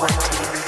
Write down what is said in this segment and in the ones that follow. What do you feel?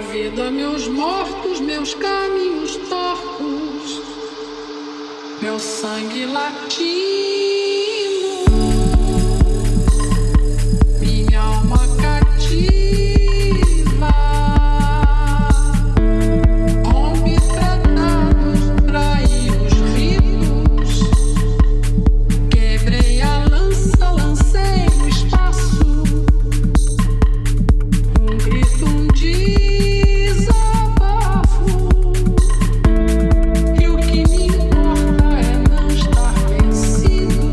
vida, meus mortos, meus caminhos tortos, meu sangue latino, minha alma cativa. See you.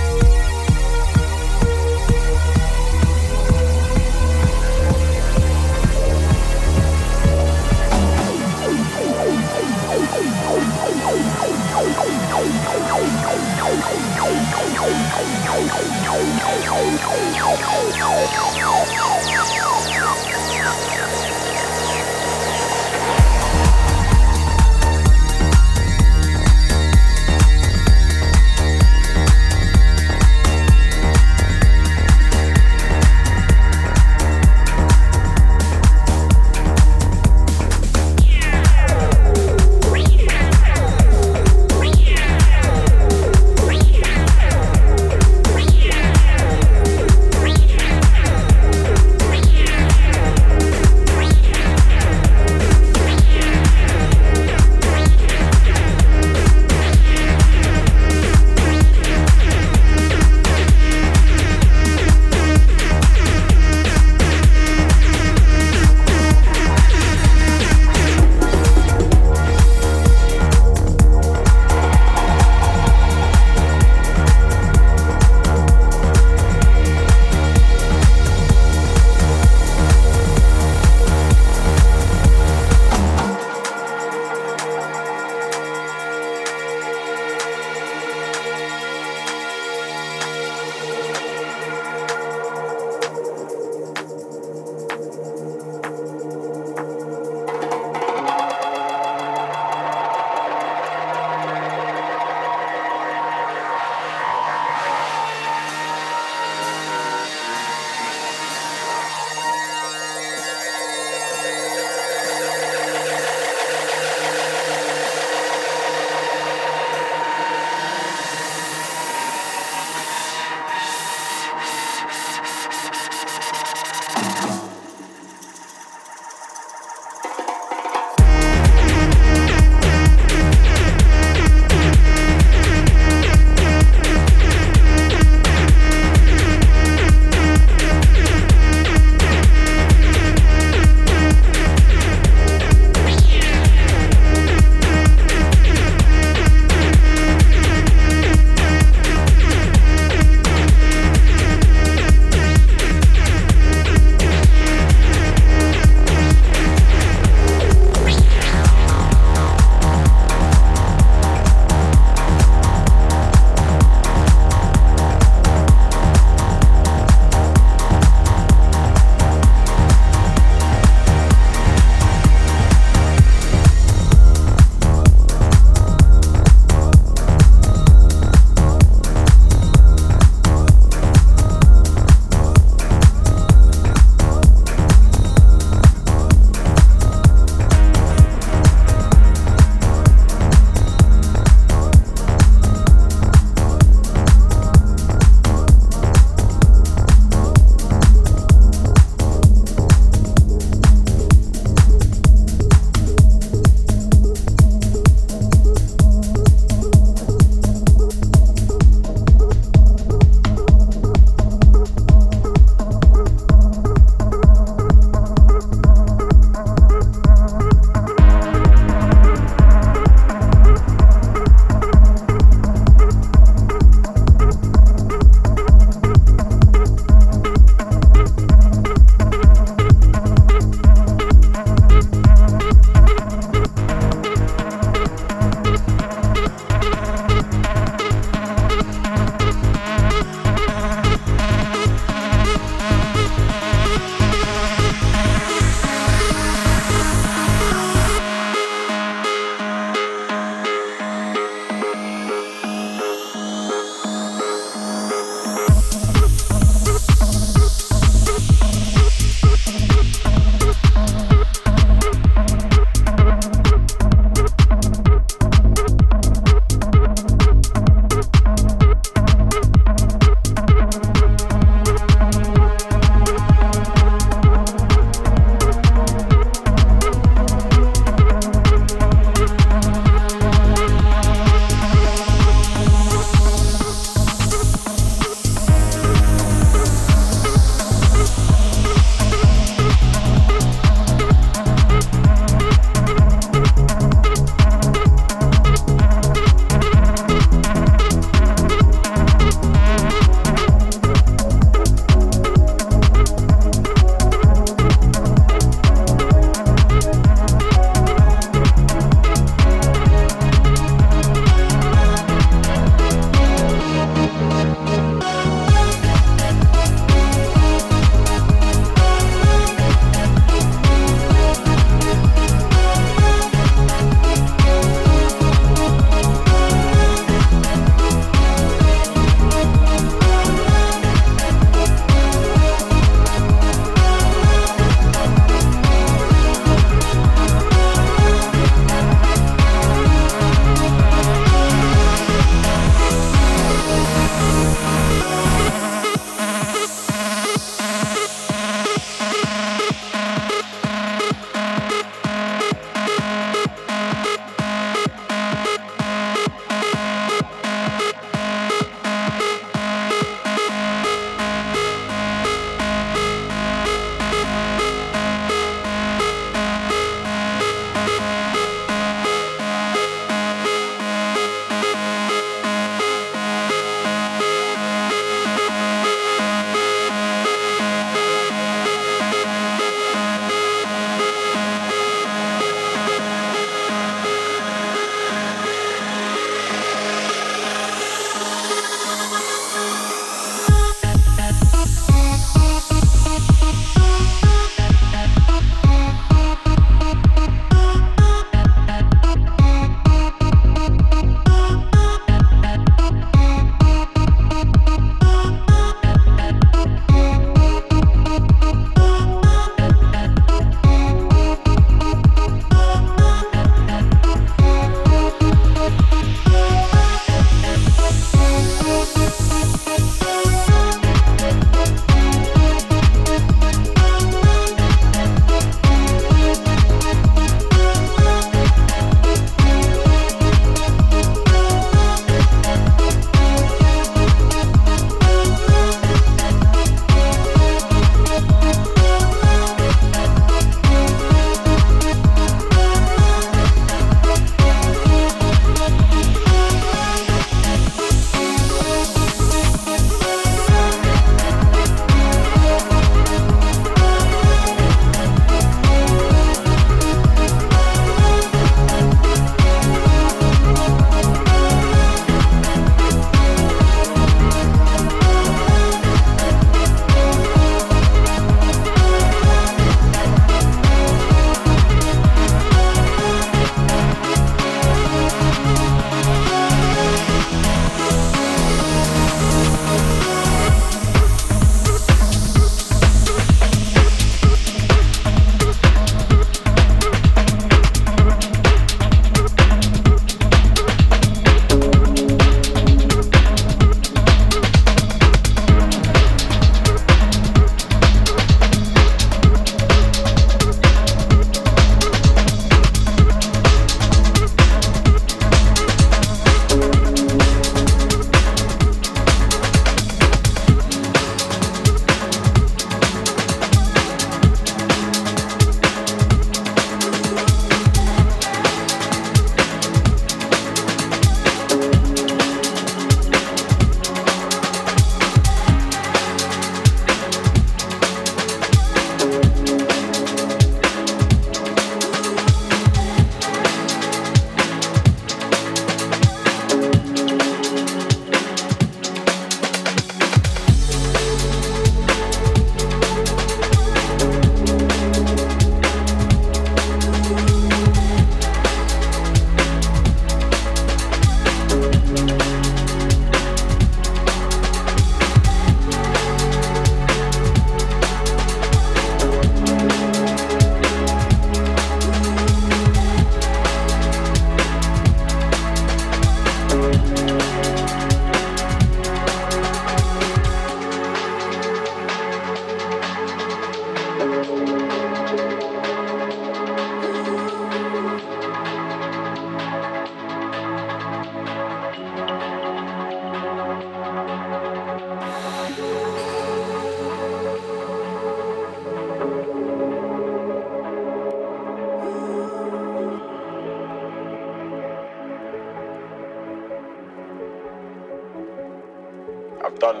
done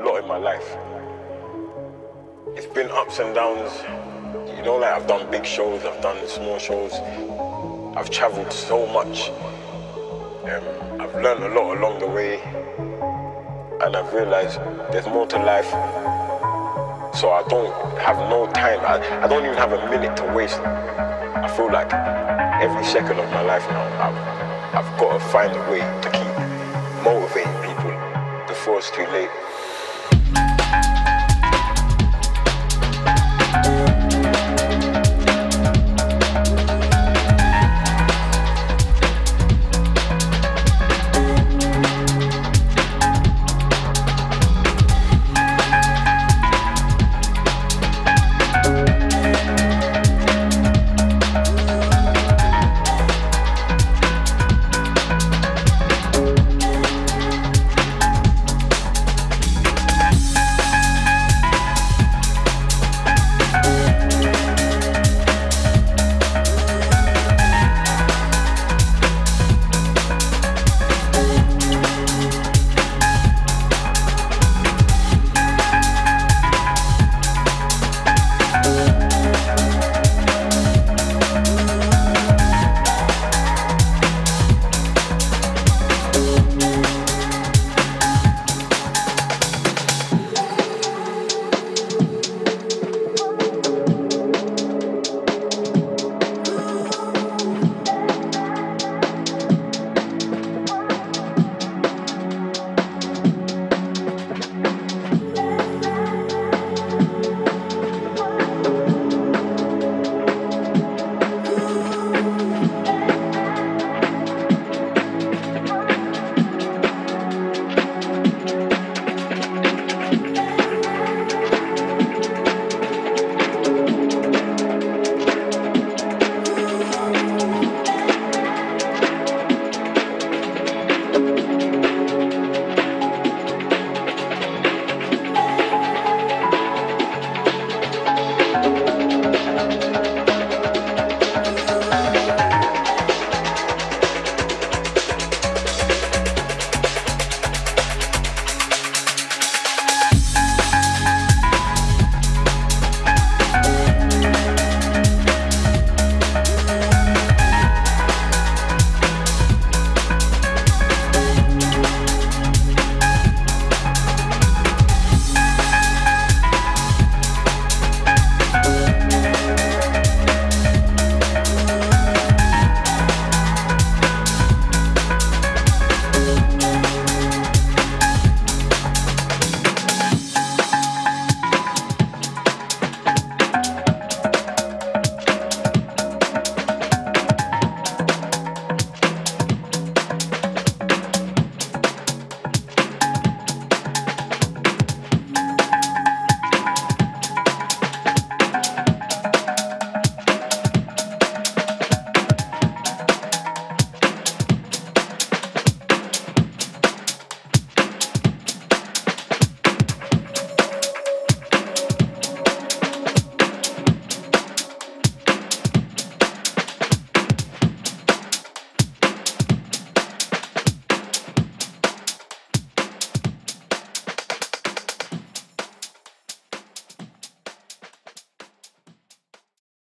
a lot in my life. It's been ups and downs, you know, like I've done big shows, I've done small shows, I've traveled so much, I've learned a lot along the way, and I've realized there's more to life. So I don't have no time, I don't even have a minute to waste. I feel like every second of my life now, I've got to find a way to keep motivating people before it's too late.